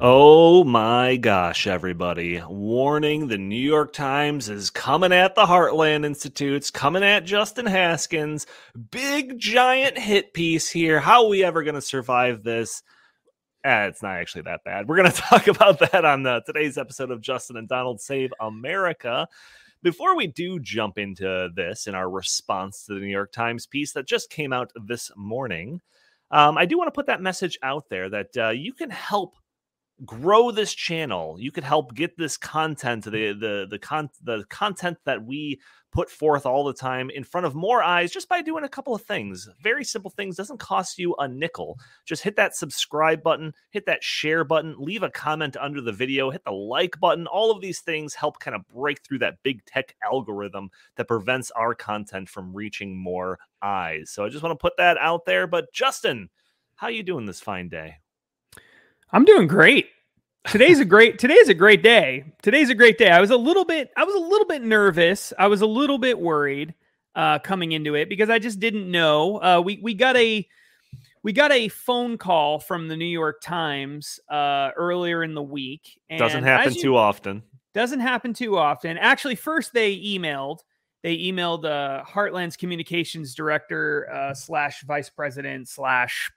Oh my gosh, everybody. Warning, the New York Times is coming at the Heartland Institute, it's coming at Justin Haskins. Big, giant hit piece here. How are we ever going to survive this? It's not actually that bad. We're going to talk about that on today's episode of Justin and Donald Save America. Before we do jump into this in our response to the New York Times piece that just came out this morning, I do want to put that message out there that you can help grow this channel. You could help get this content, the content that we put forth all the time in front of more eyes just by doing a couple of things. Very simple things. Doesn't cost you a nickel. Just hit that subscribe button, hit that share button, leave a comment under the video, hit the like button. All of these things help kind of break through that big tech algorithm that prevents our content from reaching more eyes. So I just want to put that out there. But Justin, how are you doing this fine day? I'm doing great. Today's a great day. I was a little bit nervous. I was a little bit worried coming into it because I just didn't know. We got a phone call from the New York Times earlier in the week. And doesn't happen too often. Actually, first they emailed Heartland's communications director slash vice president slash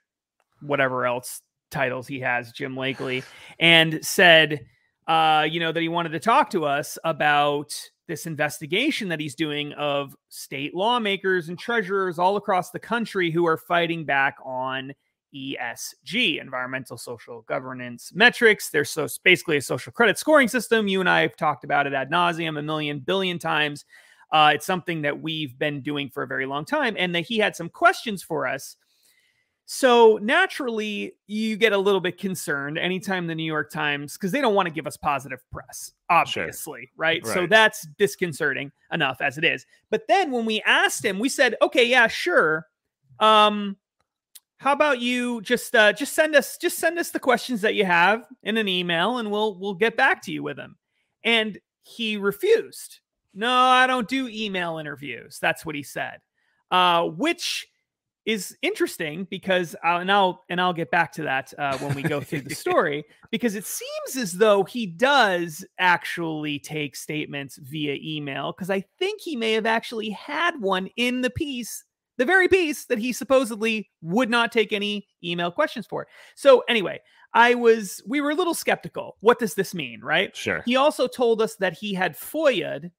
whatever else titles he has, Jim Lakely, and said, that he wanted to talk to us about this investigation that he's doing of state lawmakers and treasurers all across the country who are fighting back on ESG, environmental, social, governance metrics. There's so basically a social credit scoring system. You and I have talked about it ad nauseum a million billion times. It's something that we've been doing for a very long time, and that he had some questions for us. So naturally, you get a little bit concerned anytime the New York Times, because they don't want to give us positive press, obviously, sure. Right? So that's disconcerting enough as it is. But then when we asked him, we said, okay, yeah, sure. How about you just send us the questions that you have in an email and we'll get back to you with them. And he refused. No, I don't do email interviews. That's what he said, which is interesting because I'll get back to that when we go through the story, because it seems as though he does actually take statements via email, because I think he may have actually had one in the piece, the very piece that he supposedly would not take any email questions for. So anyway, we were a little skeptical. What does this mean, right? Sure. He also told us that he had FOIA'd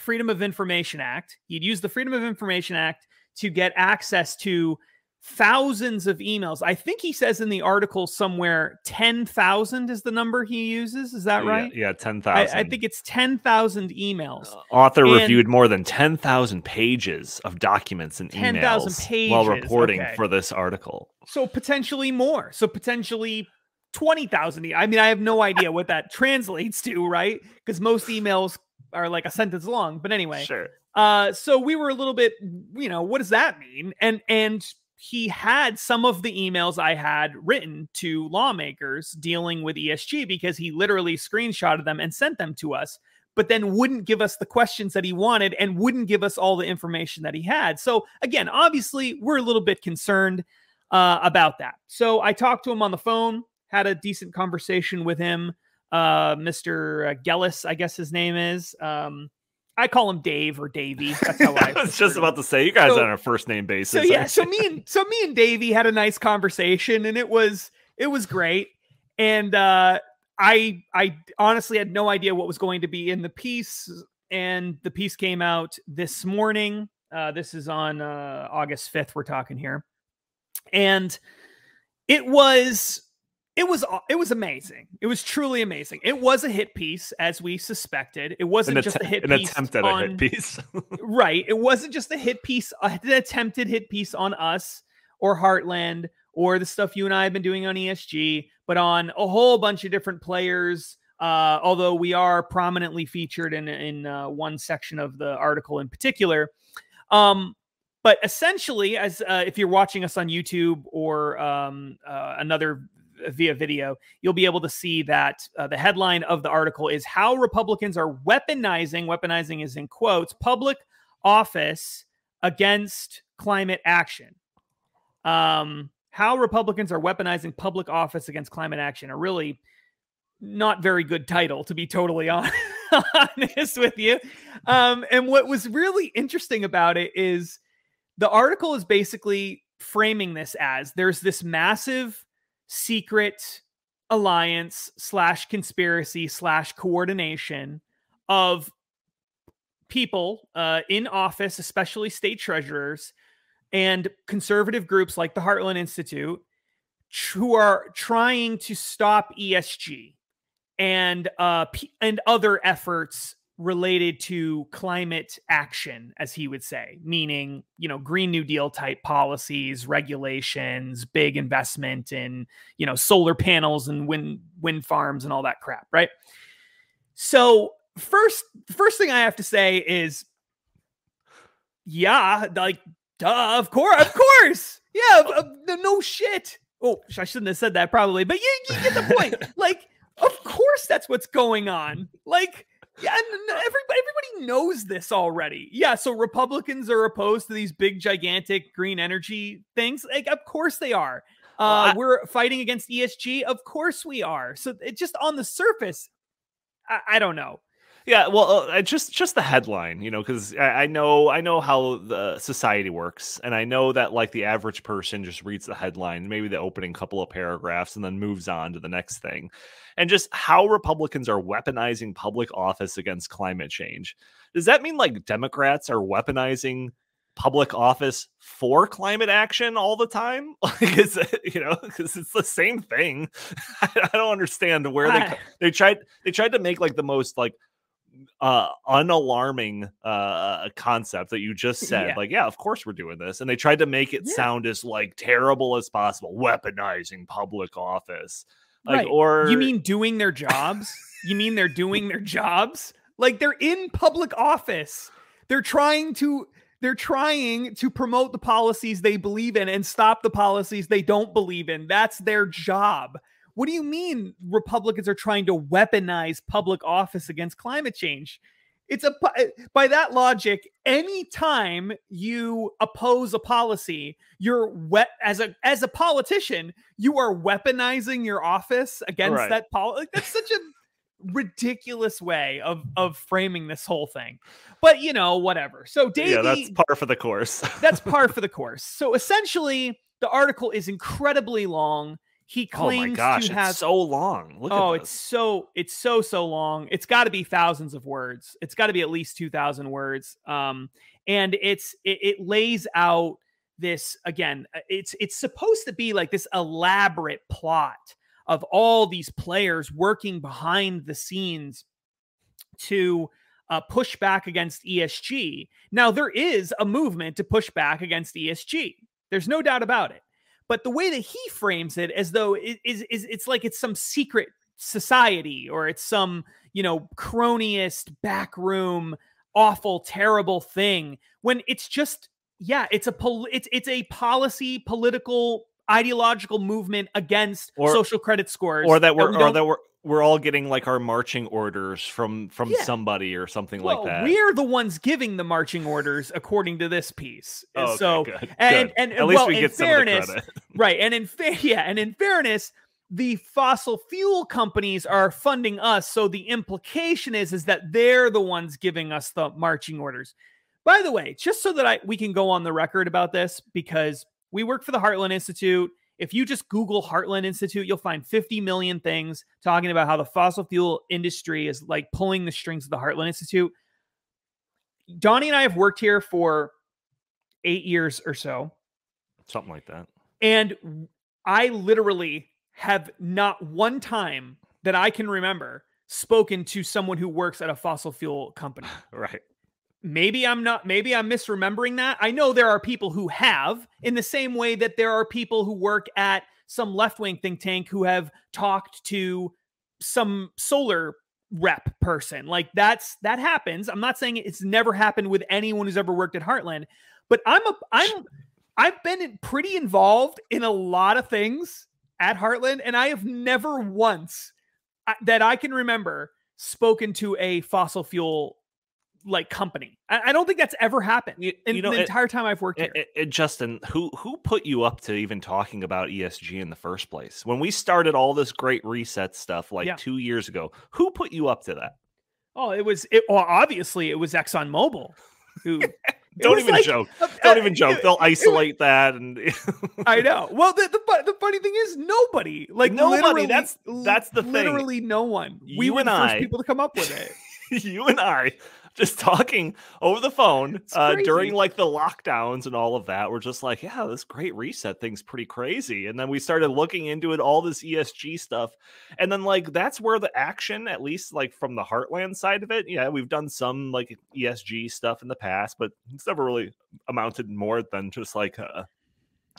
Freedom of Information Act. He'd used the Freedom of Information Act to get access to thousands of emails. I think he says in the article somewhere 10,000 is the number he uses. Is that right? Yeah, 10,000. I think it's 10,000 emails. Author reviewed more than 10,000 pages of documents and 10, emails while reporting for this article. So potentially more. So potentially 20,000. I mean, I have no idea what that translates to, right? Because most emails are like a sentence long. But anyway. Sure. So we were a little bit, what does that mean? And he had some of the emails I had written to lawmakers dealing with ESG, because he literally screenshotted them and sent them to us, but then wouldn't give us the questions that he wanted and wouldn't give us all the information that he had. So again, obviously we're a little bit concerned about that. So I talked to him on the phone, had a decent conversation with him. Mr. Gellis, I guess his name is, I call him Dave or Davey. That's how I was just about to say, you guys are on a first name basis. So yeah, so me and Davey had a nice conversation, and it was great. And I honestly had no idea what was going to be in the piece, and the piece came out this morning. This is on August 5th. We're talking here, and it was amazing. It was truly amazing. It was a hit piece, as we suspected. It wasn't just a hit piece. An attempt at a hit piece. Right. It wasn't just a hit piece, an attempted hit piece on us or Heartland or the stuff you and I have been doing on ESG, but on a whole bunch of different players. Although we are prominently featured in one section of the article in particular. But essentially, as if you're watching us on YouTube or another via video, you'll be able to see that the headline of the article is how Republicans are weaponizing is in quotes, public office against climate action. How Republicans are weaponizing public office against climate action, a really not very good title, to be totally honest with you. And what was really interesting about it is the article is basically framing this as there's this massive secret alliance slash conspiracy slash coordination of people in office, especially state treasurers and conservative groups like the Heartland Institute, who are trying to stop ESG and other efforts related to climate action, as he would say, meaning, you know, Green New Deal type policies, regulations, big investment in, you know, solar panels and wind farms and all that crap, right? So first thing I have to say is, yeah, like, duh, of course. Yeah, no shit. Oh, I shouldn't have said that probably, but you get the point. Like, of course that's what's going on. Like, yeah, and everybody knows this already. Yeah, so Republicans are opposed to these big, gigantic green energy things. Like, of course they are. We're fighting against ESG. Of course we are. So it just on the surface, I don't know. Yeah, well, just the headline, you know, because I know how the society works, and I know that like the average person just reads the headline, maybe the opening couple of paragraphs, and then moves on to the next thing. And just how Republicans are weaponizing public office against climate change. Does that mean like Democrats are weaponizing public office for climate action all the time? Like, it's, you know, because it's the same thing. I don't understand where they tried to make like the most like unalarming concept that you just said. Yeah. Like, yeah, of course we're doing this. And they tried to make it sound as like terrible as possible, weaponizing public office. Like, right. Or you mean doing their jobs? You mean they're doing their jobs? Like, they're in public office. They're trying to promote the policies they believe in and stop the policies they don't believe in. That's their job. What do you mean Republicans are trying to weaponize public office against climate change? It's by that logic, anytime you oppose a policy, you're as a politician, you are weaponizing your office against that policy. That's such a ridiculous way of framing this whole thing. But, you know, whatever. So Davey, yeah, that's par for the course. That's par for the course. So essentially, the article is incredibly long. He claims to have, it's so long. Look at this. it's so long. It's got to be thousands of words. It's got to be at least 2,000 words. And it lays out this again. It's supposed to be like this elaborate plot of all these players working behind the scenes to push back against ESG. Now there is a movement to push back against ESG. There's no doubt about it. But the way that he frames it, as though it's like it's some secret society, or it's some, you know, cronyist, backroom, awful, terrible thing. When it's just, yeah, it's a policy, political, ideological movement against social credit scores, or that we're all getting like our marching orders from somebody or something like that. We're the ones giving the marching orders, according to this piece. Okay, so, good, and at least we get fairness, some of the credit. Right? And in fairness, the fossil fuel companies are funding us, so the implication is that they're the ones giving us the marching orders. By the way, just so that we can go on the record about this, because we work for the Heartland Institute. If you just Google Heartland Institute, you'll find 50 million things talking about how the fossil fuel industry is like pulling the strings of the Heartland Institute. Donnie and I have worked here for 8 years or so. Something like that. And I literally have not one time that I can remember spoken to someone who works at a fossil fuel company. Right. Maybe I'm misremembering that. I know there are people who have, in the same way that there are people who work at some left-wing think tank who have talked to some solar rep person. Like, that happens. I'm not saying it's never happened with anyone who's ever worked at Heartland, But I've been pretty involved in a lot of things at Heartland, and I have never once that I can remember spoken to a fossil fuel like company. I don't think that's ever happened the entire time I've worked here. Justin, who put you up to even talking about ESG in the first place? When we started all this Great Reset stuff 2 years ago, who put you up to that? Oh, obviously it was ExxonMobil. Don't even joke. Don't even joke. They'll isolate that. And I know. Well, the funny thing is nobody. Like nobody. That's the thing. Literally no one. We were the first people to come up with it. You and I just talking over the phone during like the lockdowns and all of that. We're just like, yeah, this Great Reset thing's pretty crazy. And then we started looking into it, all this ESG stuff. And then like, that's where the action, at least like from the Heartland side of it. Yeah, we've done some like ESG stuff in the past, but it's never really amounted more than just like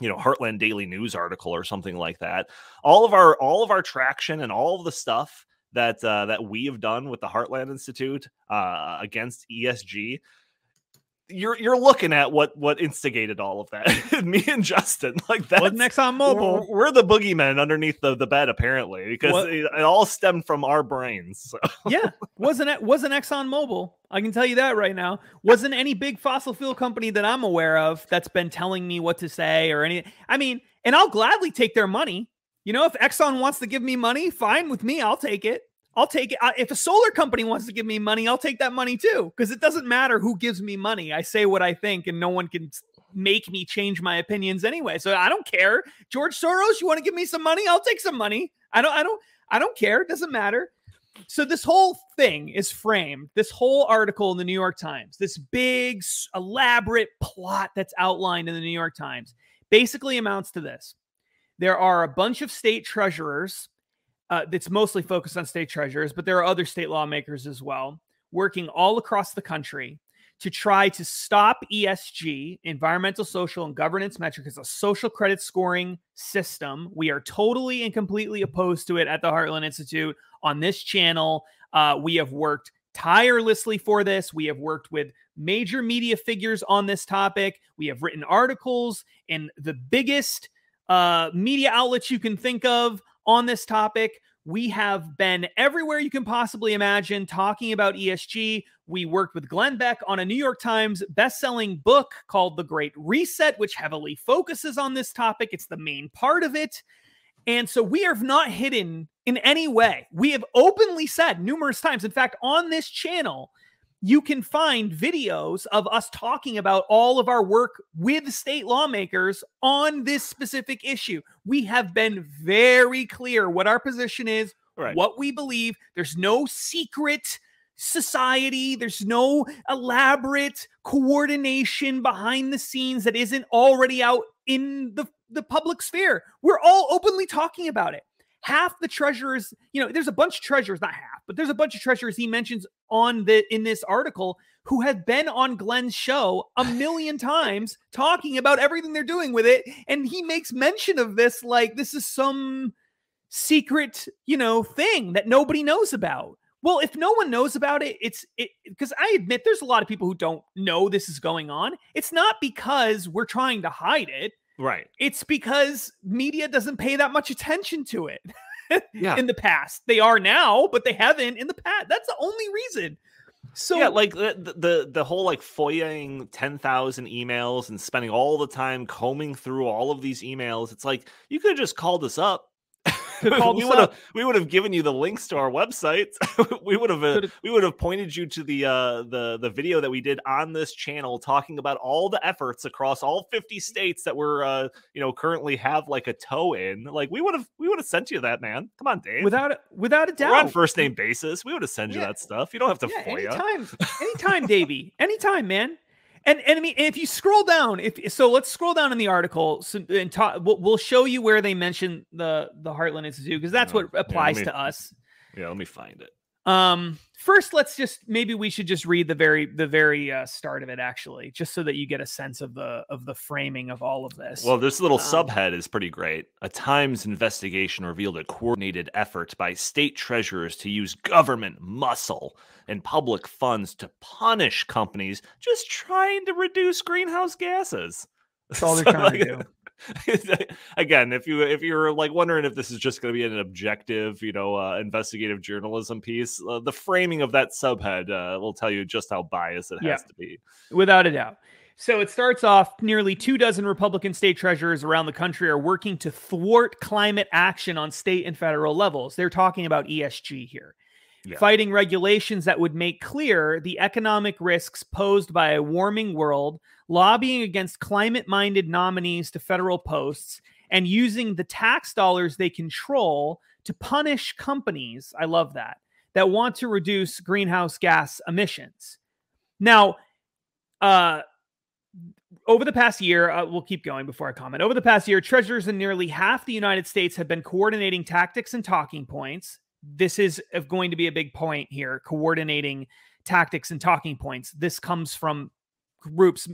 Heartland Daily News article or something like that. All of our traction and all of the stuff that we have done with the Heartland Institute against ESG, you're looking at what instigated all of that. Me and Justin, like that. Wasn't ExxonMobil. We're the boogeymen underneath the bed, apparently, because it all stemmed from our brains. So. Yeah, wasn't ExxonMobil. I can tell you that right now. Wasn't any big fossil fuel company that I'm aware of that's been telling me what to say or anything. I mean, and I'll gladly take their money. You know, if Exxon wants to give me money, fine with me. I'll take it. If a solar company wants to give me money, I'll take that money too. Because it doesn't matter who gives me money. I say what I think and no one can make me change my opinions anyway. So I don't care. George Soros, you want to give me some money? I'll take some money. I don't care. It doesn't matter. So this whole thing is framed, this whole article in the New York Times, this big elaborate plot that's outlined in the New York Times basically amounts to this. There are a bunch of state treasurers that's mostly focused on state treasurers, but there are other state lawmakers as well working all across the country to try to stop ESG, environmental, social, and governance metric as a social credit scoring system. We are totally and completely opposed to it at the Heartland Institute on this channel. We have worked tirelessly for this. We have worked with major media figures on this topic. We have written articles in the biggest media outlets you can think of on this topic. We have been everywhere you can possibly imagine talking about ESG. We worked with Glenn Beck on a New York Times best-selling book called The Great Reset, which heavily focuses on this topic. It's the main part of it. And so we have not hidden in any way. We have openly said numerous times, in fact, on this channel, you can find videos of us talking about all of our work with state lawmakers on this specific issue. We have been very clear what our position is, what we believe. There's no secret society. There's no elaborate coordination behind the scenes that isn't already out in the public sphere. We're all openly talking about it. Half the treasurers, there's a bunch of treasurers, not half, but there's a bunch of treasurers he mentions in this article who have been on Glenn's show 1,000,000 times talking about everything they're doing with it. And he makes mention of this, like this is some secret, thing that nobody knows about. Well, if no one knows about it, because I admit there's a lot of people who don't know this is going on. It's not because we're trying to hide it. Right. It's because media doesn't pay that much attention to it in the past. They are now, but they haven't in the past. That's the only reason. So yeah, like the whole like FOIAing 10,000 emails and spending all the time combing through all of these emails. It's like, you could have just called us up. We would have given you the links to our website. we would have pointed you to the video that we did on this channel talking about all the efforts across all 50 states that we're currently have like a toe in. Like we would have sent you that, man. Come on, Dave. Without a doubt. We're on first name basis. We would have sent you that stuff. You don't have to FOIA. Anytime, Davey. Anytime, man. And I mean, if you scroll down, let's scroll down in the article and talk. We'll show you where they mention the Heartland Institute because that's what applies to us. Yeah, let me find it. First, let's just, maybe we should just read the very start of it, actually, just so that you get a sense of the framing of all of this. Well, this little subhead is pretty great. A Times investigation revealed a coordinated effort by state treasurers to use government muscle and public funds to punish companies just trying to reduce greenhouse gases. That's all they're trying to do. Again, if you're like wondering if this is just going to be an objective, investigative journalism piece, the framing of that subhead will tell you just how biased it has to be, without a doubt. So it starts off, nearly 24 Republican state treasurers around the country are working to thwart climate action on state and federal levels. They're talking about ESG here. Yeah. Fighting regulations that would make clear the economic risks posed by a warming world, lobbying against climate-minded nominees to federal posts, and using the tax dollars they control to punish companies, I love that want to reduce greenhouse gas emissions. Now, over the past year, we'll keep going before I comment. Over the past year, treasurers in nearly half the United States have been coordinating tactics and talking points. This is going to be a big point here, coordinating tactics and talking points. This comes from groups,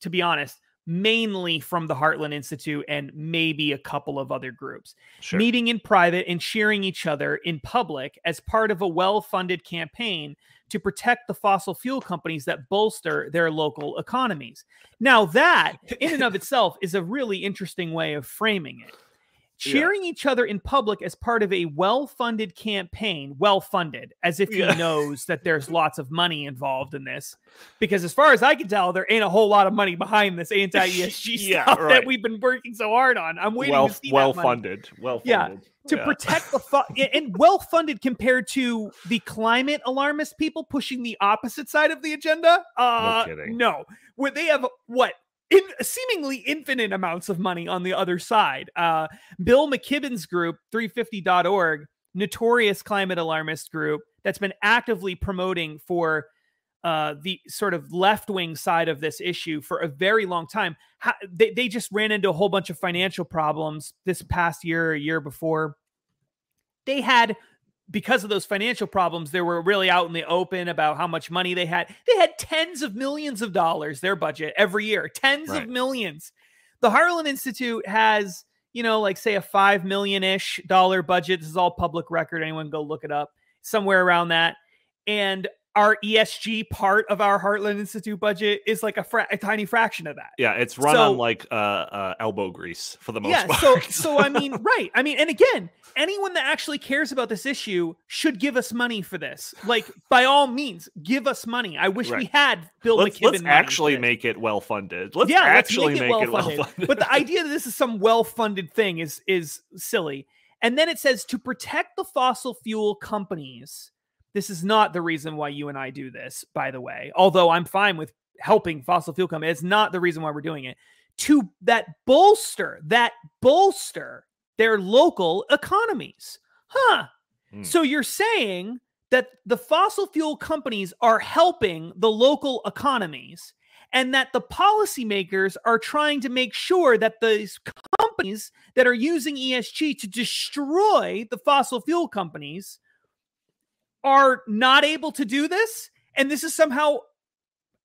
to be honest, mainly from the Heartland Institute and maybe a couple of other groups. Sure. Meeting in private and cheering each other in public as part of a well-funded campaign to protect the fossil fuel companies that bolster their local economies. Now that, in and of itself, is a really interesting way of framing it. Cheering each other in public as part of a well-funded campaign, well-funded, as if he knows that there's lots of money involved in this. Because as far as I can tell, there ain't a whole lot of money behind this anti-ESG stuff that we've been working so hard on. I'm waiting to see well-funded. Yeah, to protect the... and well-funded compared to the climate alarmist people pushing the opposite side of the agenda? No kidding. No. Where they have, what? In seemingly infinite amounts of money on the other side. Bill McKibben's group, 350.org, notorious climate alarmist group that's been actively promoting for the sort of left-wing side of this issue for a very long time. They just ran into a whole bunch of financial problems this past year or year before. They had... Because of those financial problems, they were really out in the open about how much money they had. They had tens of millions of dollars, their budget, every year. Tens of millions. The Heartland Institute has, like, say a $5 million-ish dollar budget. This is all public record. Anyone can go look it up. Somewhere around that. And our ESG part of our Heartland Institute budget is like a tiny fraction of that. Yeah, it's run on like elbow grease for the most part. Yeah, so I mean, right. I mean, and again, anyone that actually cares about this issue should give us money for this. Like, by all means, give us money. I wish we had Bill McKibben money. Let's actually make it well-funded. Let's actually make it well-funded. But the idea that this is some well-funded thing is silly. And then it says, to protect the fossil fuel companies... This is not the reason why you and I do this, by the way, although I'm fine with helping fossil fuel companies. It's not the reason why we're doing it. To that bolster their local economies. Huh. Mm. So you're saying that the fossil fuel companies are helping the local economies and that the policymakers are trying to make sure that these companies that are using ESG to destroy the fossil fuel companies are not able to do this, and this is somehow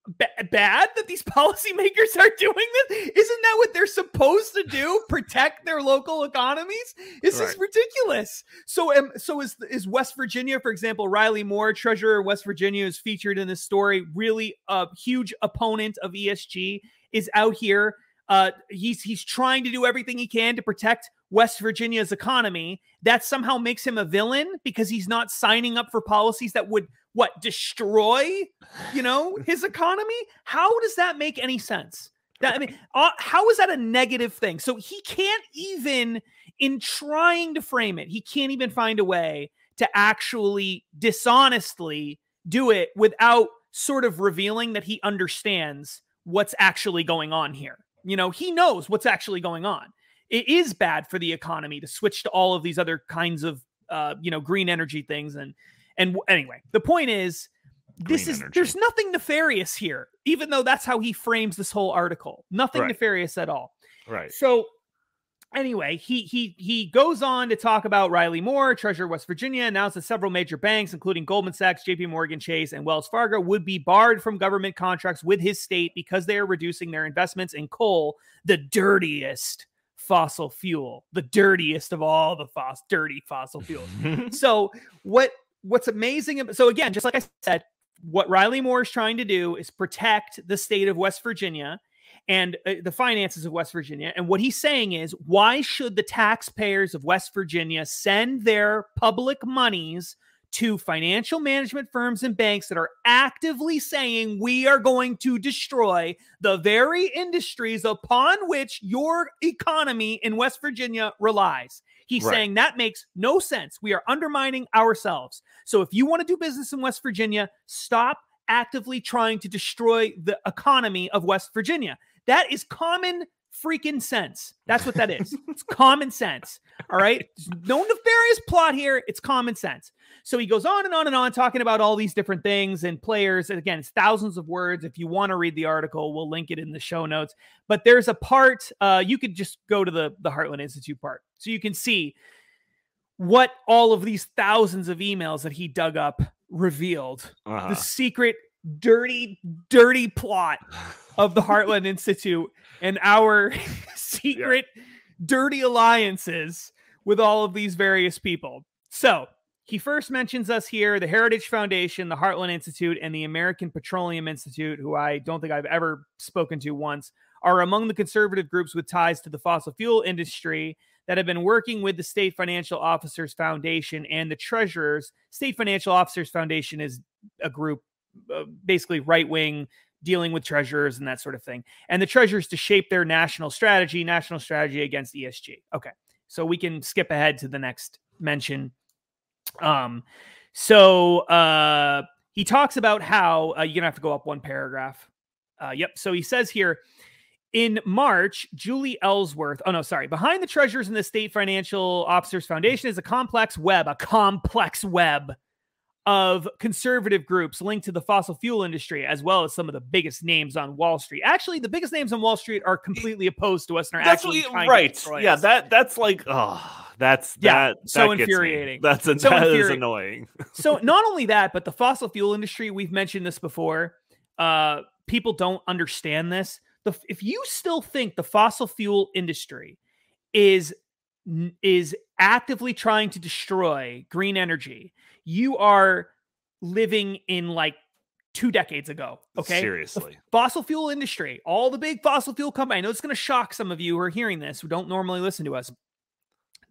bad that these policymakers are doing this? Isn't that what they're supposed to do? Protect their local economies? This is ridiculous. So, is West Virginia, for example, Riley Moore, treasurer of West Virginia, is featured in this story. Really a huge opponent of ESG, is out here. He's trying to do everything he can to protect West Virginia's economy. That somehow makes him a villain because he's not signing up for policies that would, destroy, his economy? How does that make any sense? How is that a negative thing? So he can't even, in trying to frame it, he can't even find a way to actually dishonestly do it without sort of revealing that he understands what's actually going on here. He knows what's actually going on. It is bad for the economy to switch to all of these other kinds of, green energy things. And anyway, the point is, there's nothing nefarious here, even though that's how he frames this whole article. Nothing nefarious at all. Right. So Anyway, he goes on to talk about Riley Moore, Treasurer of West Virginia, announced that several major banks, including Goldman Sachs, JPMorgan Chase, and Wells Fargo, would be barred from government contracts with his state because they are reducing their investments in coal, the dirtiest fossil fuel, the dirtiest of all the dirty fossil fuels. So what's amazing? So again, just like I said, what Riley Moore is trying to do is protect the state of West Virginia and the finances of West Virginia. And what he's saying is, why should the taxpayers of West Virginia send their public monies to financial management firms and banks that are actively saying, we are going to destroy the very industries upon which your economy in West Virginia relies? He's saying that makes no sense. We are undermining ourselves. So if you want to do business in West Virginia, stop actively trying to destroy the economy of West Virginia. That is common freaking sense. That's what that is. It's common sense. All right. There's no nefarious plot here. It's common sense. So he goes on and on and on talking about all these different things and players. And again, it's thousands of words. If you want to read the article, we'll link it in the show notes. But there's a part, you could just go to the Heartland Institute part. So you can see what all of these thousands of emails that he dug up revealed. The secret, dirty, dirty plot of the Heartland Institute and our secret, dirty alliances with all of these various people. So he first mentions us here, the Heritage Foundation, the Heartland Institute, and the American Petroleum Institute, who I don't think I've ever spoken to once, are among the conservative groups with ties to the fossil fuel industry that have been working with the State Financial Officers Foundation and the treasurers. State Financial Officers Foundation is a group, basically right-wing, dealing with treasurers and that sort of thing, and the treasurers to shape their national strategy against ESG. Okay, so we can skip ahead to the next mention. So he talks about how, you're gonna have to go up one paragraph. So he says here, in March, Julie Ellsworth, behind the treasurers in the State Financial Officers Foundation is a complex web of conservative groups linked to the fossil fuel industry, as well as some of the biggest names on Wall Street. Actually, the biggest names on Wall Street are completely opposed to us. That's infuriating. So not only that, but the fossil fuel industry, we've mentioned this before. People don't understand this. If you still think the fossil fuel industry is actively trying to destroy green energy, you are living in like 2 decades ago. Okay, seriously, the fossil fuel industry, all the big fossil fuel companies. I know it's going to shock some of you who are hearing this, who don't normally listen to us.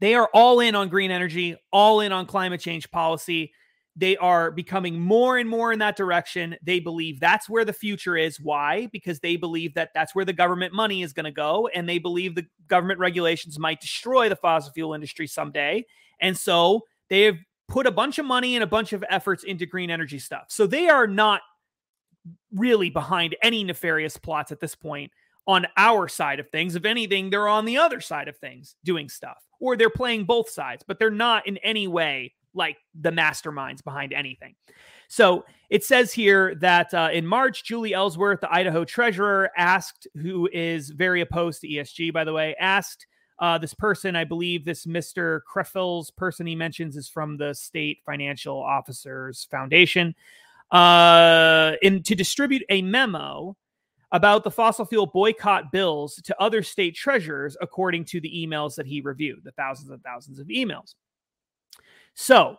They are all in on green energy, all in on climate change policy. They are becoming more and more in that direction. They believe that's where the future is. Why? Because they believe that that's where the government money is going to go. And they believe the government regulations might destroy the fossil fuel industry someday. And so they have put a bunch of money and a bunch of efforts into green energy stuff. So they are not really behind any nefarious plots at this point on our side of things. If anything, they're on the other side of things doing stuff, or they're playing both sides, but they're not in any way like the masterminds behind anything. So it says here that in March, Julie Ellsworth, the Idaho treasurer, asked, who is very opposed to ESG, by the way, asked this person, I believe this Mr. Kreffel's person he mentions is from the State Financial Officers Foundation, to distribute a memo about the fossil fuel boycott bills to other state treasurers, according to the emails that he reviewed, the thousands and thousands of emails. So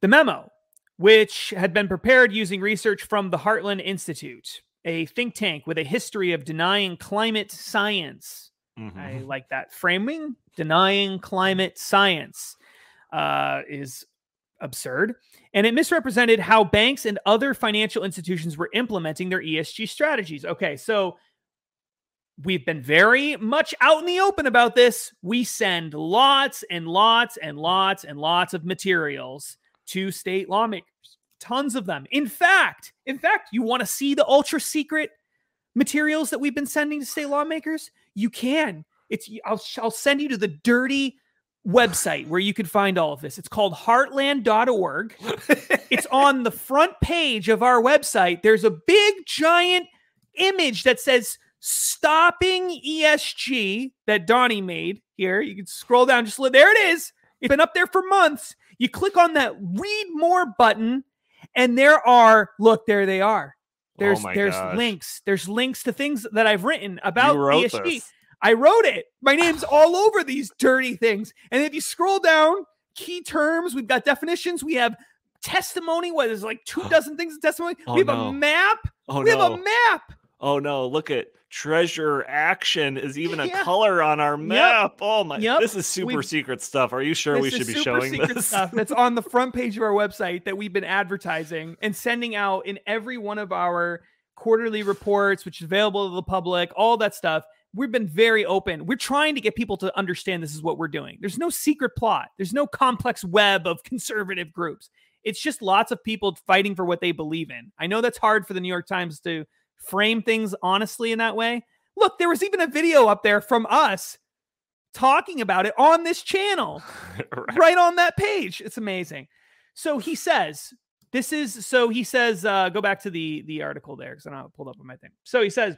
the memo, which had been prepared using research from the Heartland Institute, a think tank with a history of denying climate science. I like that framing. Denying climate science is absurd. And it misrepresented how banks and other financial institutions were implementing their ESG strategies. Okay, so we've been very much out in the open about this. We send lots and lots and lots and lots of materials to state lawmakers, tons of them. In fact, you want to see the ultra secret materials that we've been sending to state lawmakers? You can. I'll send you to the dirty website where you can find all of this. It's called heartland.org. It's on the front page of our website. There's a big giant image that says Stopping ESG that Donnie made here. You can scroll down, just there it is. It's been up there for months. You click on that read more button, and there are, look, there they are. There's links. There's links to things that I've written about ESG. This. I wrote it. My name's all over these dirty things. And if you scroll down, key terms, we've got definitions, we have testimony, what is like 24 things in testimony. Oh, we have a map. Oh, we have a map. Oh no, look at treasure action is even a color on our map. Oh my, this is super secret stuff. Are you sure we should be showing this? Stuff that's on the front page of our website that we've been advertising and sending out in every one of our quarterly reports, which is available to the public, all that stuff. We've been very open. We're trying to get people to understand this is what we're doing. There's no secret plot. There's no complex web of conservative groups. It's just lots of people fighting for what they believe in. I know that's hard for the New York Times to frame things honestly in that way. Look, there was even a video up there from us talking about it on this channel, right on that page. It's amazing. So he says, this is, so he says, go back to the article there because I don't pulled up on my thing. So he says,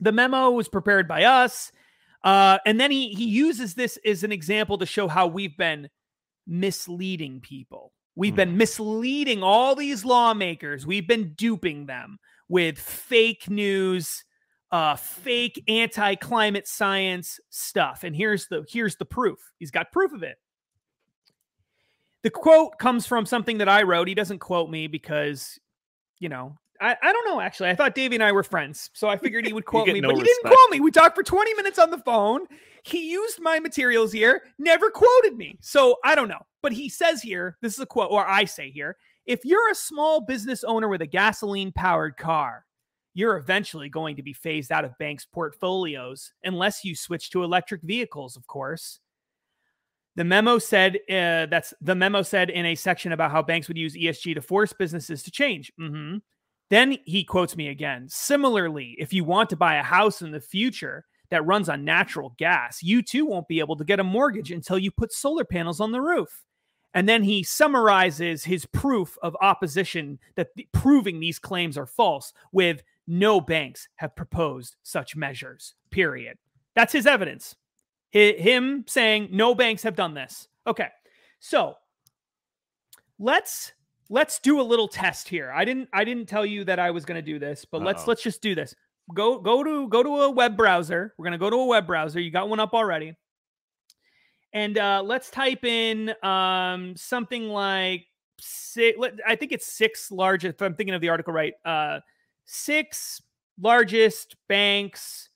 the memo was prepared by us. And then he uses this as an example to show how we've been misleading people. We've been misleading all these lawmakers. We've been duping them with fake news, fake anti-climate science stuff. And here's the proof. He's got proof of it. The quote comes from something that I wrote. He doesn't quote me because, you know, I don't know, actually. I thought Davey and I were friends, so I figured he would quote me, but he didn't quote me. We talked for 20 minutes on the phone. He used my materials here, never quoted me. So I don't know. But he says here, this is a quote, or I say here, if you're a small business owner with a gasoline-powered car, you're eventually going to be phased out of banks' portfolios, unless you switch to electric vehicles, of course. The memo said in a section about how banks would use ESG to force businesses to change. Then he quotes me again. Similarly, if you want to buy a house in the future that runs on natural gas, you too won't be able to get a mortgage until you put solar panels on the roof. And then he summarizes his proof of opposition that proving these claims are false with no banks have proposed such measures, period. That's his evidence. Him saying no banks have done this. Okay, so let's do a little test here. I didn't tell you that I was going to do this, but let's just do this. Go to a web browser. We're going to go to a web browser. You got one up already. And let's type in something like, I think it's six largest, if I'm thinking of the article right, six largest banks,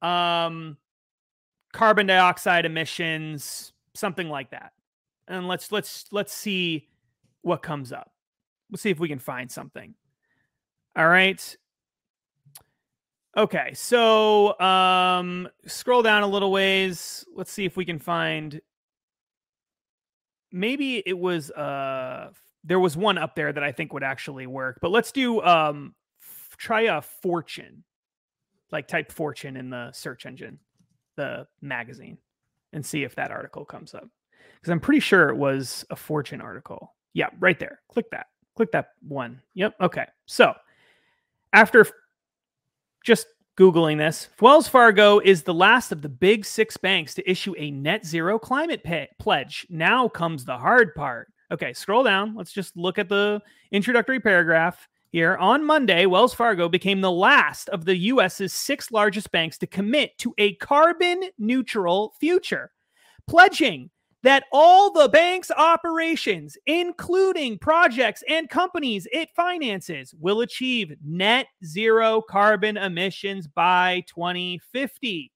carbon dioxide emissions, something like that. And let's see what comes up. We'll see if we can find something. All right. Okay, so scroll down a little ways. Let's see if we can find. Maybe it was there was one up there that I think would actually work. But let's do try a Fortune, like type Fortune in the search engine, the magazine, and see if that article comes up. Because I'm pretty sure it was a Fortune article. Yeah, right there. Click that one. Yep. Okay. So after just Googling this, Wells Fargo is the last of the big six banks to issue a net zero climate pledge. Now comes the hard part. Okay, scroll down. Let's just look at the introductory paragraph here. On Monday, Wells Fargo became the last of the U.S.'s six largest banks to commit to a carbon neutral future, pledging that all the bank's operations, including projects and companies it finances, will achieve net zero carbon emissions by 2050.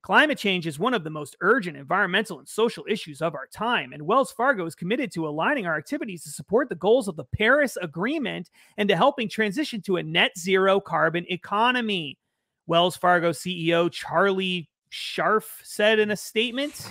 Climate change is one of the most urgent environmental and social issues of our time, and Wells Fargo is committed to aligning our activities to support the goals of the Paris Agreement and to helping transition to a net zero carbon economy. Wells Fargo CEO Charlie Scharf said in a statement.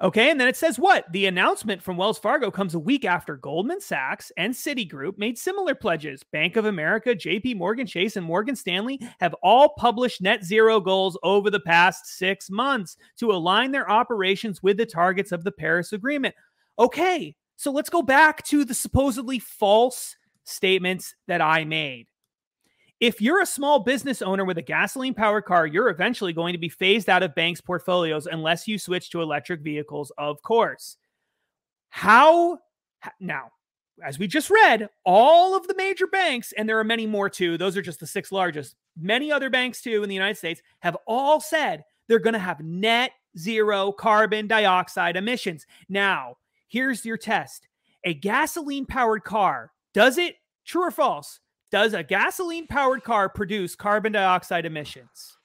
Okay, and then it says what? The announcement from Wells Fargo comes a week after Goldman Sachs and Citigroup made similar pledges. Bank of America, JPMorgan Chase, and Morgan Stanley have all published net zero goals over the past 6 months to align their operations with the targets of the Paris Agreement. Okay, so let's go back to the supposedly false statements that I made. If you're a small business owner with a gasoline-powered car, you're eventually going to be phased out of banks' portfolios unless you switch to electric vehicles, of course. How? Now, as we just read, all of the major banks, and there are many more too, those are just the six largest, many other banks too in the United States have all said they're going to have net zero carbon dioxide emissions. Now, here's your test. A gasoline-powered car, does it, true or false, does a gasoline-powered car produce carbon dioxide emissions?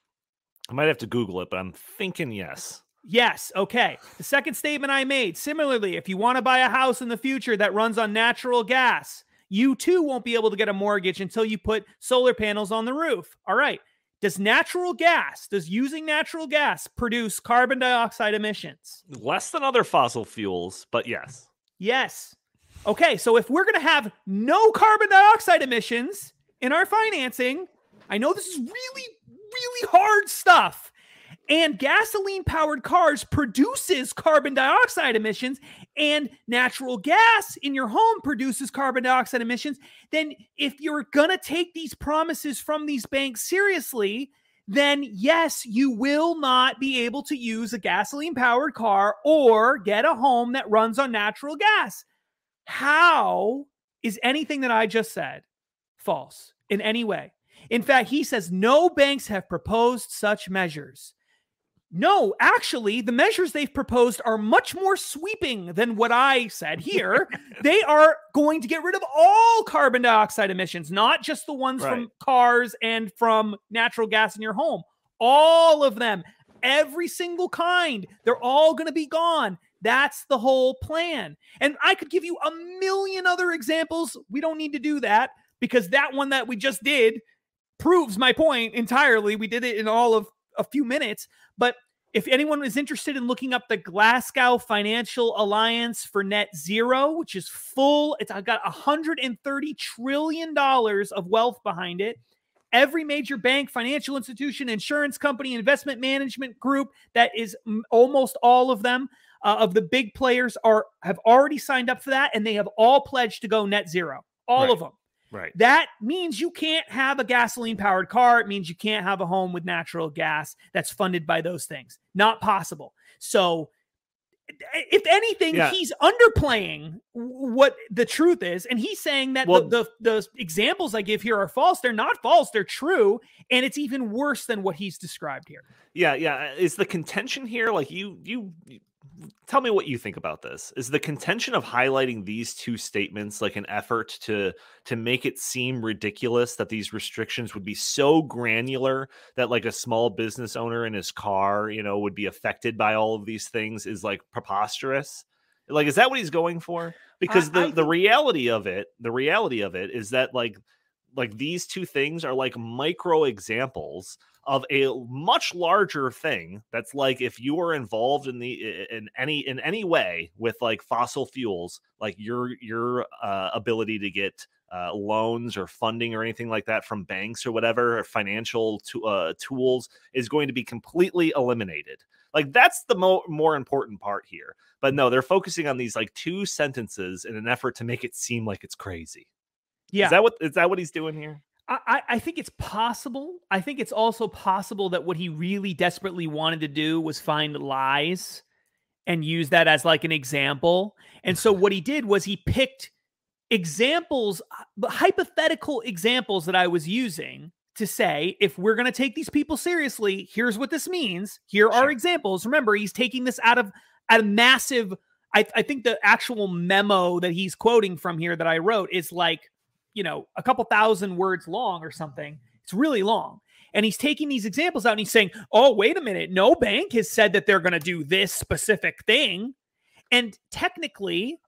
I might have to Google it, but I'm thinking yes. Yes. Okay. The second statement I made, similarly, if you want to buy a house in the future that runs on natural gas, you too won't be able to get a mortgage until you put solar panels on the roof. All right. Does natural gas, does using natural gas produce carbon dioxide emissions? Less than other fossil fuels, but yes. Yes. Okay, so if we're going to have no carbon dioxide emissions in our financing, I know this is really, really hard stuff, and gasoline-powered cars produces carbon dioxide emissions, and natural gas in your home produces carbon dioxide emissions, then if you're going to take these promises from these banks seriously, then yes, you will not be able to use a gasoline-powered car or get a home that runs on natural gas. How is anything that I just said false in any way? In fact, he says no banks have proposed such measures. No, actually, the measures they've proposed are much more sweeping than what I said here. They are going to get rid of all carbon dioxide emissions, not just the ones from cars and from natural gas in your home. All of them, every single kind, they're all going to be gone. That's the whole plan. And I could give you a million other examples. We don't need to do that because that one that we just did proves my point entirely. We did it in all of a few minutes. But if anyone is interested in looking up the Glasgow Financial Alliance for Net Zero, which is full, it's got $130 trillion of wealth behind it. Every major bank, financial institution, insurance company, investment management group, that is almost all of them, of the big players have already signed up for that, and they have all pledged to go net zero, all of them. Right. That means you can't have a gasoline-powered car. It means you can't have a home with natural gas that's funded by those things. Not possible. So if anything, he's underplaying what the truth is, and he's saying that the examples I give here are false. They're not false. They're true, and it's even worse than what he's described here. Yeah, yeah. Is the contention here, like you tell me what you think about this. Is the contention of highlighting these two statements like an effort to make it seem ridiculous that these restrictions would be so granular that like a small business owner in his car, you know, would be affected by all of these things is like preposterous? Like, is that what he's going for? Because the reality of it is that like these two things are like micro examples of a much larger thing. That's like, if you are involved in any way with like fossil fuels, like your ability to get loans or funding or anything like that from banks or whatever, or financial tools is going to be completely eliminated. Like that's the more important part here, but no, they're focusing on these like two sentences in an effort to make it seem like it's crazy. Yeah. Is that what he's doing here? I think it's possible. I think it's also possible that what he really desperately wanted to do was find lies and use that as like an example. And so what he did was he picked examples, hypothetical examples that I was using to say, if we're going to take these people seriously, here's what this means. Here are examples. Remember, he's taking this out of a massive, I think the actual memo that he's quoting from here that I wrote is like, you know, a couple thousand words long or something. It's really long. And he's taking these examples out and he's saying, oh, wait a minute. No bank has said that they're going to do this specific thing. And technically,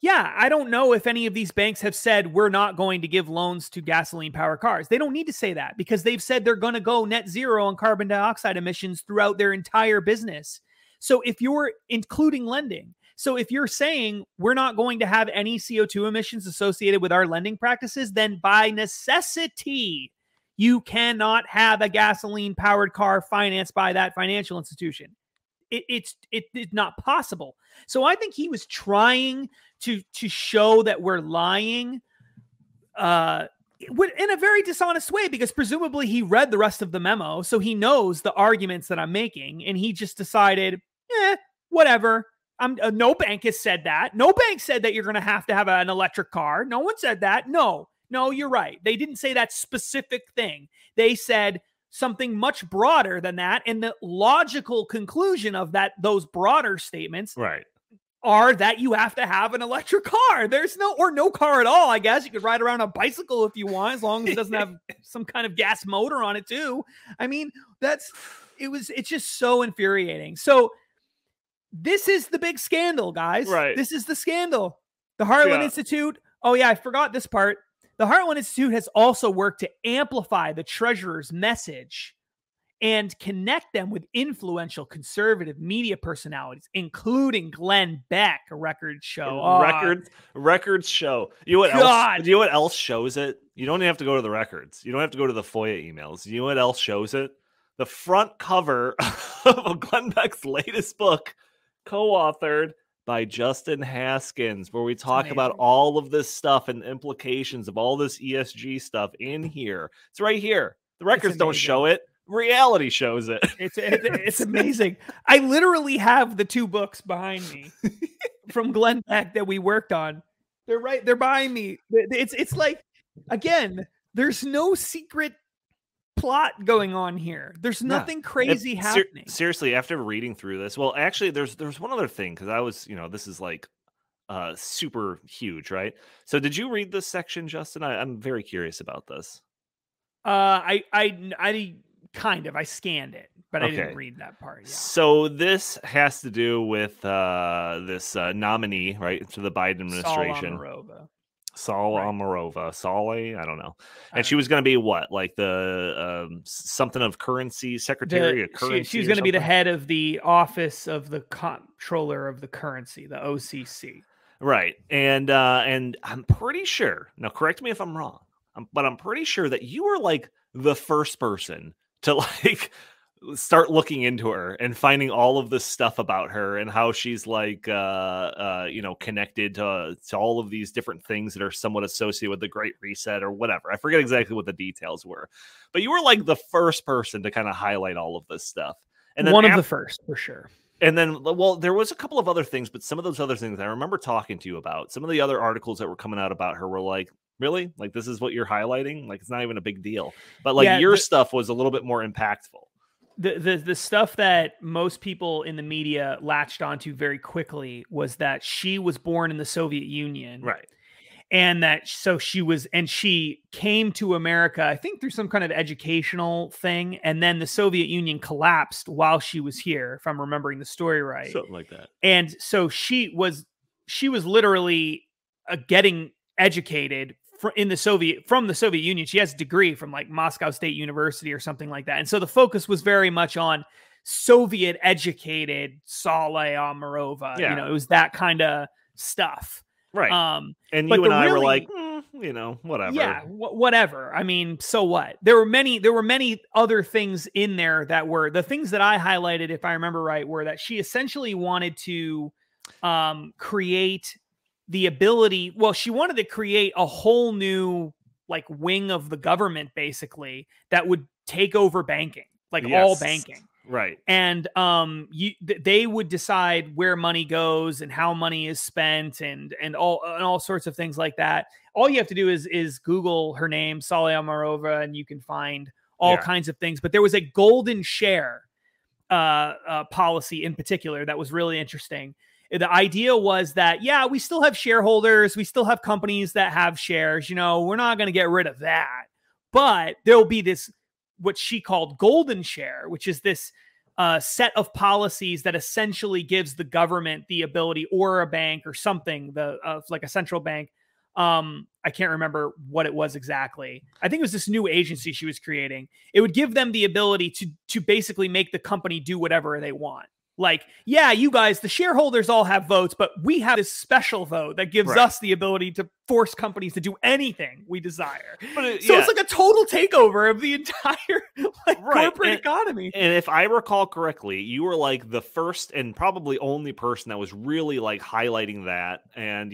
yeah, I don't know if any of these banks have said we're not going to give loans to gasoline-powered cars. They don't need to say that because they've said they're going to go net zero on carbon dioxide emissions throughout their entire business. So if you're including lending, so if you're saying we're not going to have any CO2 emissions associated with our lending practices, then by necessity, you cannot have a gasoline-powered car financed by that financial institution. It's not possible. So I think he was trying to show that we're lying. in a very dishonest way, because presumably he read the rest of the memo, so he knows the arguments that I'm making, and he just decided, whatever. No bank has said that. No bank said that you're going to have an electric car. No one said that. No, you're right. They didn't say that specific thing. They said something much broader than that, and the logical conclusion of that, those broader statements, right, are that you have to have an electric car. There's no car at all, I guess. You could ride around on a bicycle if you want, as long as it doesn't have some kind of gas motor on it too. I mean, it's just so infuriating. So this is the big scandal, guys. Right. This is the scandal. The Heartland Institute. Oh yeah, I forgot this part. The Heartland Institute has also worked to amplify the treasurer's message and connect them with influential conservative media personalities, including Glenn Beck, a record show. Records show. You know what else? You know what else shows it? You don't even have to go to the records. You don't have to go to the FOIA emails. You know what else shows it? The front cover of Glenn Beck's latest book, co-authored by Justin Haskins, where we talk about all of this stuff and implications of all this ESG stuff in here. It's right here. The records don't show it. Reality shows it. It's amazing. I literally have the two books behind me from Glenn Beck that we worked on. They're right. They're behind me. It's like, again, there's no secret plot going on here. There's nothing crazy happening. Seriously, after reading through this, well, actually, there's one other thing, because I was, this is like super huge, right? So did you read this section, Justin? I'm very curious about this. I scanned it, but I didn't read that part. Yeah. So this has to do with this nominee, right, to the Biden administration. Saule Omarova, I don't know. And she was going to be what? Like the something of currency, secretary of currency. She was going to be the head of the office of the comptroller of the currency, the OCC. Right. And I'm pretty sure, now correct me if I'm wrong, but I'm pretty sure that you were like the first person to like start looking into her and finding all of this stuff about her and how she's like, connected to all of these different things that are somewhat associated with the Great Reset or whatever. I forget exactly what the details were, but you were like the first person to kind of highlight all of this stuff. And then one of the first, for sure. And then, well, there was a couple of other things, but some of those other things I remember talking to you about, some of the other articles that were coming out about her were like, really? Like, this is what you're highlighting? Like, it's not even a big deal. But like your stuff was a little bit more impactful. The stuff that most people in the media latched onto very quickly was that she was born in the Soviet Union. Right. And that, so she came to America, I think through some kind of educational thing. And then the Soviet Union collapsed while she was here, if I'm remembering the story right. Something like that. And so she was literally getting educated from the Soviet Union. She has a degree from like Moscow State University or something like that. And so the focus was very much on Soviet educated Saule Omarova. Yeah. It was that kind of stuff. Right. And you and I were like, whatever. Yeah. Whatever. I mean, so what? There were many other things in there that were the things that I highlighted, if I remember right, were that she essentially wanted to create the ability. Well, she wanted to create a whole new like wing of the government, basically, that would take over banking, like all banking. Right. And they would decide where money goes and how money is spent and all sorts of things like that. All you have to do is Google her name, Saule Omarova, and you can find all kinds of things. But there was a golden share policy in particular that was really interesting. The idea was that, we still have shareholders. We still have companies that have shares. We're not going to get rid of that. But there'll be this, what she called golden share, which is this set of policies that essentially gives the government the ability, or a bank or something, like a central bank. I can't remember what it was exactly. I think it was this new agency she was creating. It would give them the ability to basically make the company do whatever they want. Like, you guys, the shareholders all have votes, but we have this special vote that gives us the ability to force companies to do anything we desire. But it's like a total takeover of the entire corporate economy. And if I recall correctly, you were like the first and probably only person that was really like highlighting that. And,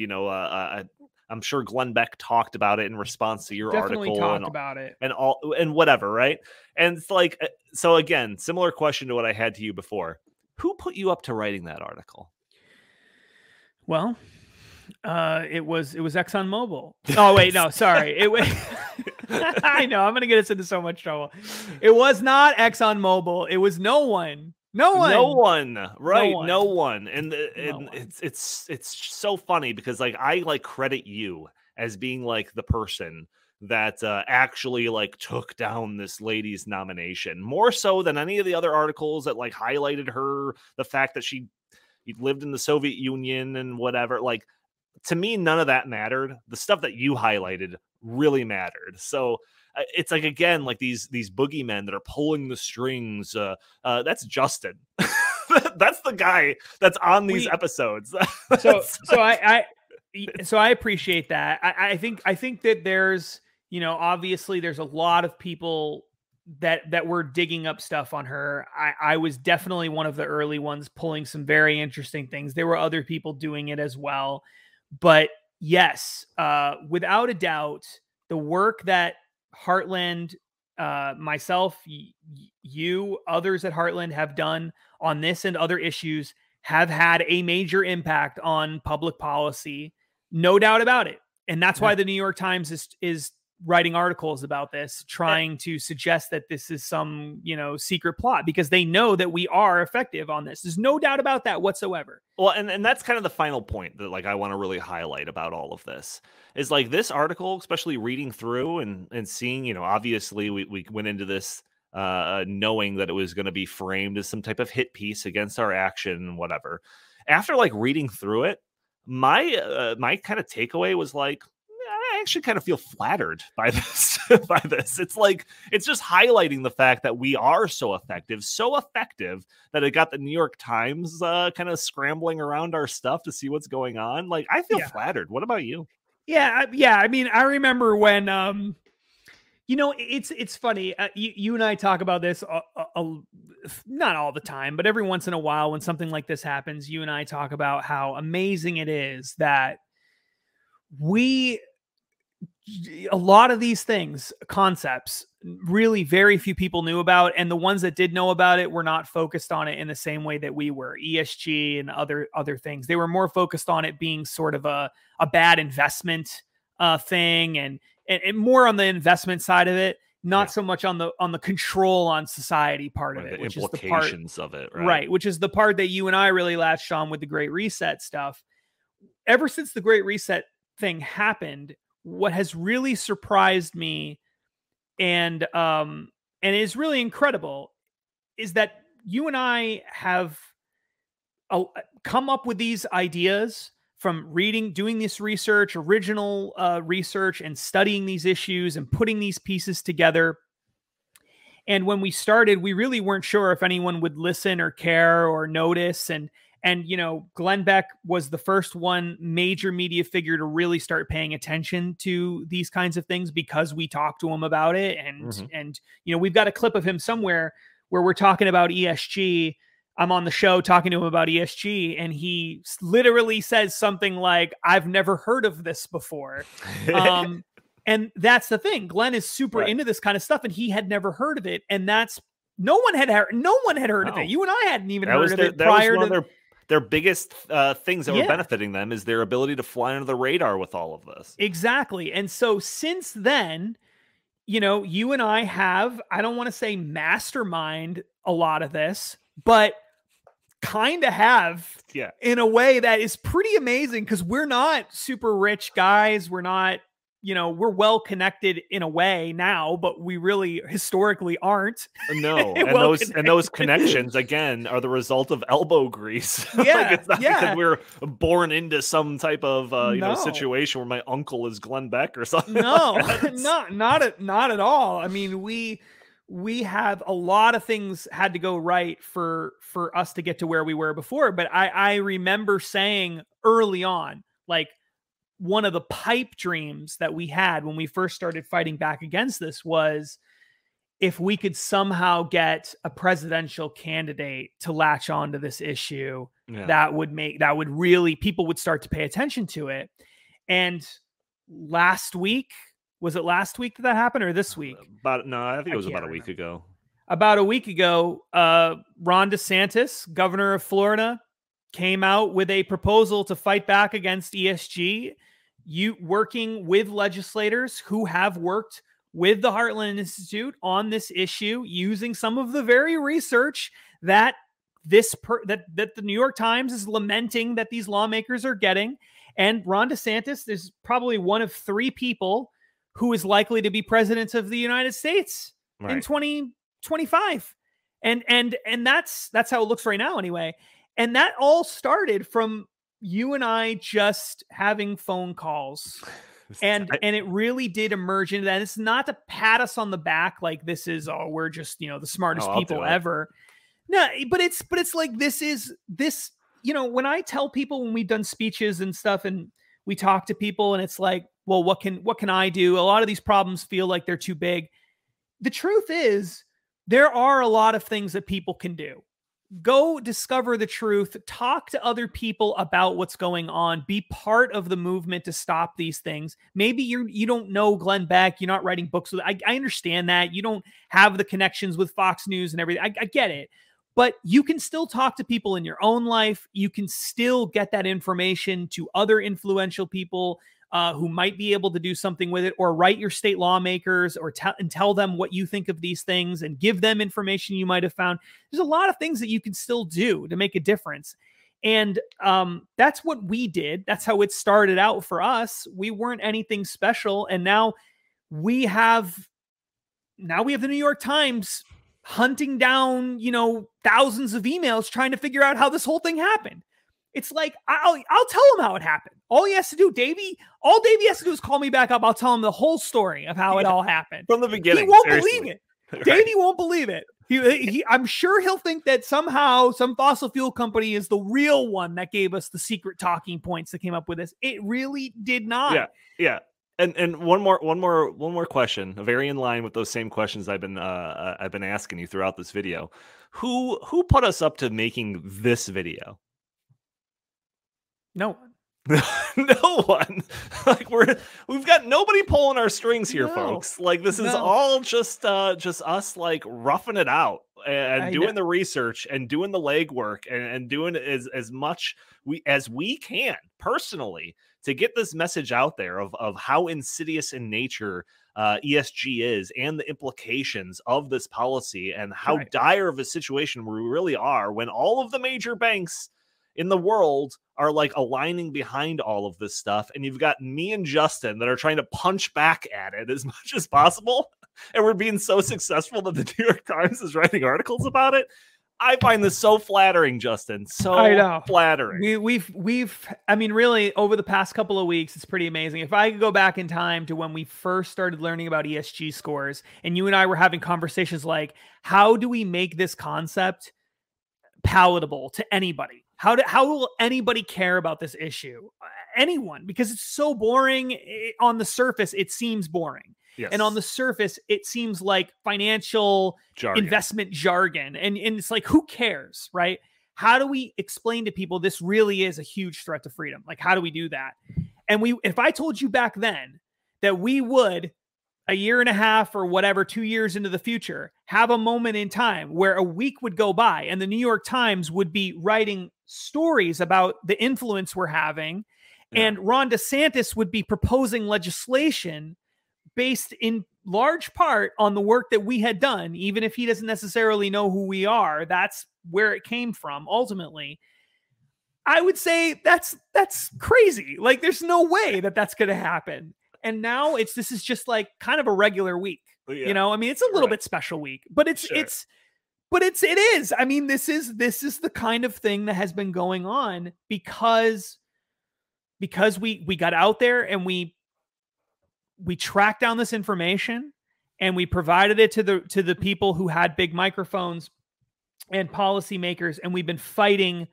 I'm sure Glenn Beck talked about it in response to your article talked about it and all and whatever. Right. And it's like, so again, similar question to what I had to you before, who put you up to writing that article? Well, it was ExxonMobil. Oh, wait, no, sorry. It was, I know I'm going to get us into so much trouble. It was not ExxonMobil. It was no one. No one. No one. Right. No one. And it's so funny because like I like credit you as being like the person that actually like took down this lady's nomination more so than any of the other articles that like highlighted her, the fact that she lived in the Soviet Union and whatever. Like to me, none of that mattered. The stuff that you highlighted really mattered. So it's like, again, like these boogeymen that are pulling the strings. That's Justin. That's the guy that's on these episodes. So I appreciate that. I think that there's, you know, obviously there's a lot of people that were digging up stuff on her. I was definitely one of the early ones pulling some very interesting things. There were other people doing it as well, but yes, without a doubt, the work that Heartland, myself, you, others at Heartland have done on this and other issues have had a major impact on public policy, no doubt about it. And that's why the New York Times is writing articles about this, trying to suggest that this is some, you know, secret plot, because they know that we are effective on this. There's no doubt about that whatsoever. Well, and that's kind of the final point that like I want to really highlight about all of this is like this article, especially reading through and seeing, you know, obviously we went into this knowing that it was going to be framed as some type of hit piece against our action and whatever. After like reading through it, my kind of takeaway was like, I actually kind of feel flattered by this. It's like, it's just highlighting the fact that we are so effective that it got the New York Times kind of scrambling around our stuff to see what's going on. Like, I feel flattered. What about you? Yeah. I mean, I remember when, you know, it's funny. You and I talk about this not all the time, but every once in a while when something like this happens, you and I talk about how amazing it is that a lot of these things, concepts, really very few people knew about. And the ones that did know about it were not focused on it in the same way that we were. ESG and other things. They were more focused on it being sort of a bad investment thing and more on the investment side of it, not so much on the control on society part of it, which is the implications of it. Right. Which is the part that you and I really latched on with the Great Reset stuff. Ever since the Great Reset thing happened, what has really surprised me and is really incredible is that you and I have come up with these ideas from reading, doing this research, original research, and studying these issues and putting these pieces together. And when we started, we really weren't sure if anyone would listen or care or notice. And, you know, Glenn Beck was the first one major media figure to really start paying attention to these kinds of things because we talked to him about it. And, you know, we've got a clip of him somewhere where we're talking about ESG. I'm on the show talking to him about ESG, and he literally says something like, "I've never heard of this before." And that's the thing. Glenn is super into this kind of stuff, and he had never heard of it. And that's no one had heard of it. You and I hadn't even heard of it prior to. Their biggest things that were benefiting them is their ability to fly under the radar with all of this. Exactly. And so since then, you know, you and I have, I don't want to say mastermind a lot of this, but kind of have in a way that is pretty amazing because we're not super rich guys. We're not, you know, we're well connected in a way now, but we really historically aren't. No. And those connections again are the result of elbow grease. Yeah. Like it's not because we're born into some type of situation where my uncle is Glenn Beck or something. No, like not at all. I mean, we have a lot of things had to go right for us to get to where we were before. But I remember saying early on, like, one of the pipe dreams that we had when we first started fighting back against this was if we could somehow get a presidential candidate to latch onto this issue, that would really people would start to pay attention to it. And last week. Was it last week that happened or this week? No, I think it was about a week ago. About a week ago, Ron DeSantis, governor of Florida, came out with a proposal to fight back against ESG, working with legislators who have worked with the Heartland Institute on this issue, using some of the very research that the New York Times is lamenting that these lawmakers are getting. And Ron DeSantis is probably one of three people who is likely to be president of the United States in 2025. And that's how it looks right now anyway. And that all started from you and I just having phone calls. And it really did emerge into that. And it's not to pat us on the back like this is, oh, we're just, you know, the smartest people ever. No, but it's like this, you know, when I tell people when we've done speeches and stuff and we talk to people and it's like, well, what can I do? A lot of these problems feel like they're too big. The truth is there are a lot of things that people can do. Go discover the truth, talk to other people about what's going on, be part of the movement to stop these things. Maybe you don't know Glenn Beck, you're not writing books with, I understand that. You don't have the connections with Fox News and everything. I get it. But you can still talk to people in your own life. You can still get that information to other influential people who might be able to do something with it, or write your state lawmakers or tell them what you think of these things and give them information you might have found. There's a lot of things that you can still do to make a difference. And that's what we did. That's how it started out for us. We weren't anything special. And now we have the New York Times hunting down, you know, thousands of emails trying to figure out how this whole thing happened. It's like, I'll tell him how it happened. All he has to do, Davey has to do is call me back up. I'll tell him the whole story of how it all happened. From the beginning. He won't believe it. Right. Davey won't believe it. I'm sure he'll think that somehow some fossil fuel company is the real one that gave us the secret talking points that came up with this. It really did not. Yeah. And one more question, very in line with those same questions I've been asking you throughout this video. Who put us up to making this video? No one. No one. Like we've got nobody pulling our strings here, folks. Like this is all just us like roughing it out and doing the research and doing the legwork and doing as much as we can personally to get this message out there of how insidious in nature ESG is and the implications of this policy and how dire of a situation we really are when all of the major banks in the world are like aligning behind all of this stuff. And you've got me and Justin that are trying to punch back at it as much as possible. And we're being so successful that the New York Times is writing articles about it. I find this so flattering, Justin. So flattering. I mean, really over the past couple of weeks, it's pretty amazing. If I could go back in time to when we first started learning about ESG scores and you and I were having conversations like, how do we make this concept palatable to anybody? How will anybody care about this issue? Anyone, because it's so boring. On the surface, it seems boring. Yes. And on the surface, it seems like financial investment jargon. And it's like, who cares, right? How do we explain to people this really is a huge threat to freedom? Like, how do we do that? And if I told you back then that we would, a year and a half or whatever, 2 years into the future, have a moment in time where a week would go by and the New York Times would be writing stories about the influence we're having. Yeah. And Ron DeSantis would be proposing legislation based in large part on the work that we had done, even if he doesn't necessarily know who we are. That's where it came from, ultimately. I would say that's crazy. Like, there's no way that's going to happen. And now this is just like kind of a regular week, you know? I mean, it's a little bit special week, but it is. I mean, this is the kind of thing that has been going on because we got out there and we tracked down this information and we provided it to the people who had big microphones and policymakers. And we've been fighting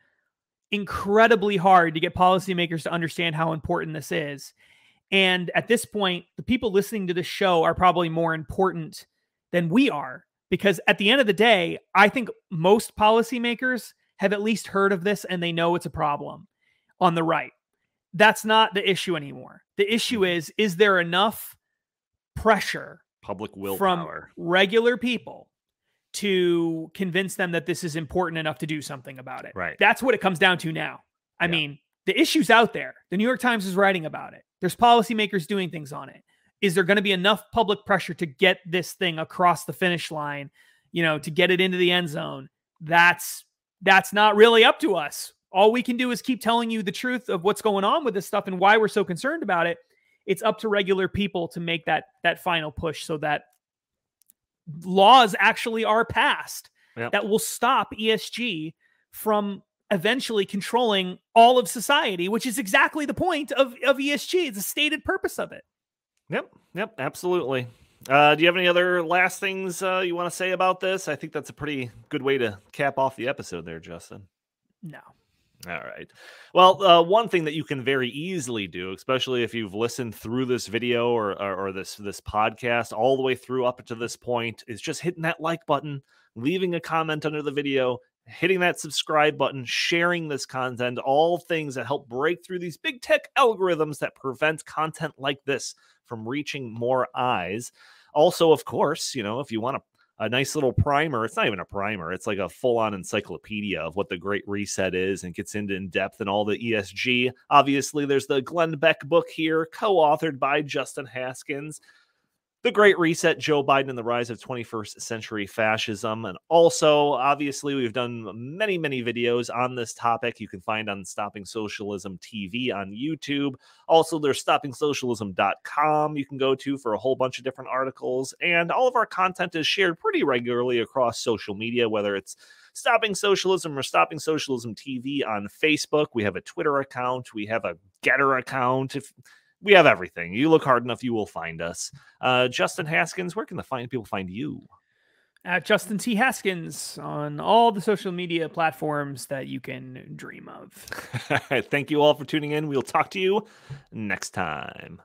incredibly hard to get policymakers to understand how important this is. And at this point, the people listening to this show are probably more important than we are, because at the end of the day, I think most policymakers have at least heard of this and they know it's a problem on the right. that's not the issue anymore. The issue is there enough pressure, public willpower, from regular people to convince them that this is important enough to do something about it? Right. That's what it comes down to now. I mean, the issue's out there. The New York Times is writing about it. There's policymakers doing things on it. Is there going to be enough public pressure to get this thing across the finish line, you know, to get it into the end zone? That's not really up to us. All we can do is keep telling you the truth of what's going on with this stuff and why we're so concerned about it. It's up to regular people to make that final push so that laws actually are passed that will stop ESG from eventually controlling all of society, which is exactly the point of ESG. It's a stated purpose of it. Yep. Yep. Absolutely. Do you have any other last things you want to say about this? I think that's a pretty good way to cap off the episode there, Justin. No. All right. Well, one thing that you can very easily do, especially if you've listened through this video or this podcast all the way through up to this point, is just hitting that like button, leaving a comment under the video, hitting that subscribe button, sharing this content, all things that help break through these big tech algorithms that prevent content like this from reaching more eyes. Also, of course, you know, if you want to a nice little primer. It's not even a primer. It's like a full-on encyclopedia of what the Great Reset is and gets into in depth and all the ESG. Obviously, there's the Glenn Beck book here, co-authored by Justin Haskins, The Great Reset, Joe Biden and the Rise of 21st Century Fascism. And also, obviously, we've done many, many videos on this topic. You can find on Stopping Socialism TV on YouTube. Also, there's StoppingSocialism.com you can go to for a whole bunch of different articles. And all of our content is shared pretty regularly across social media, whether it's Stopping Socialism or Stopping Socialism TV on Facebook. We have a Twitter account. We have a Getter account. We have everything. You look hard enough, you will find us. Justin Haskins, where can the people find you? At Justin T. Haskins on all the social media platforms that you can dream of. Thank you all for tuning in. We'll talk to you next time.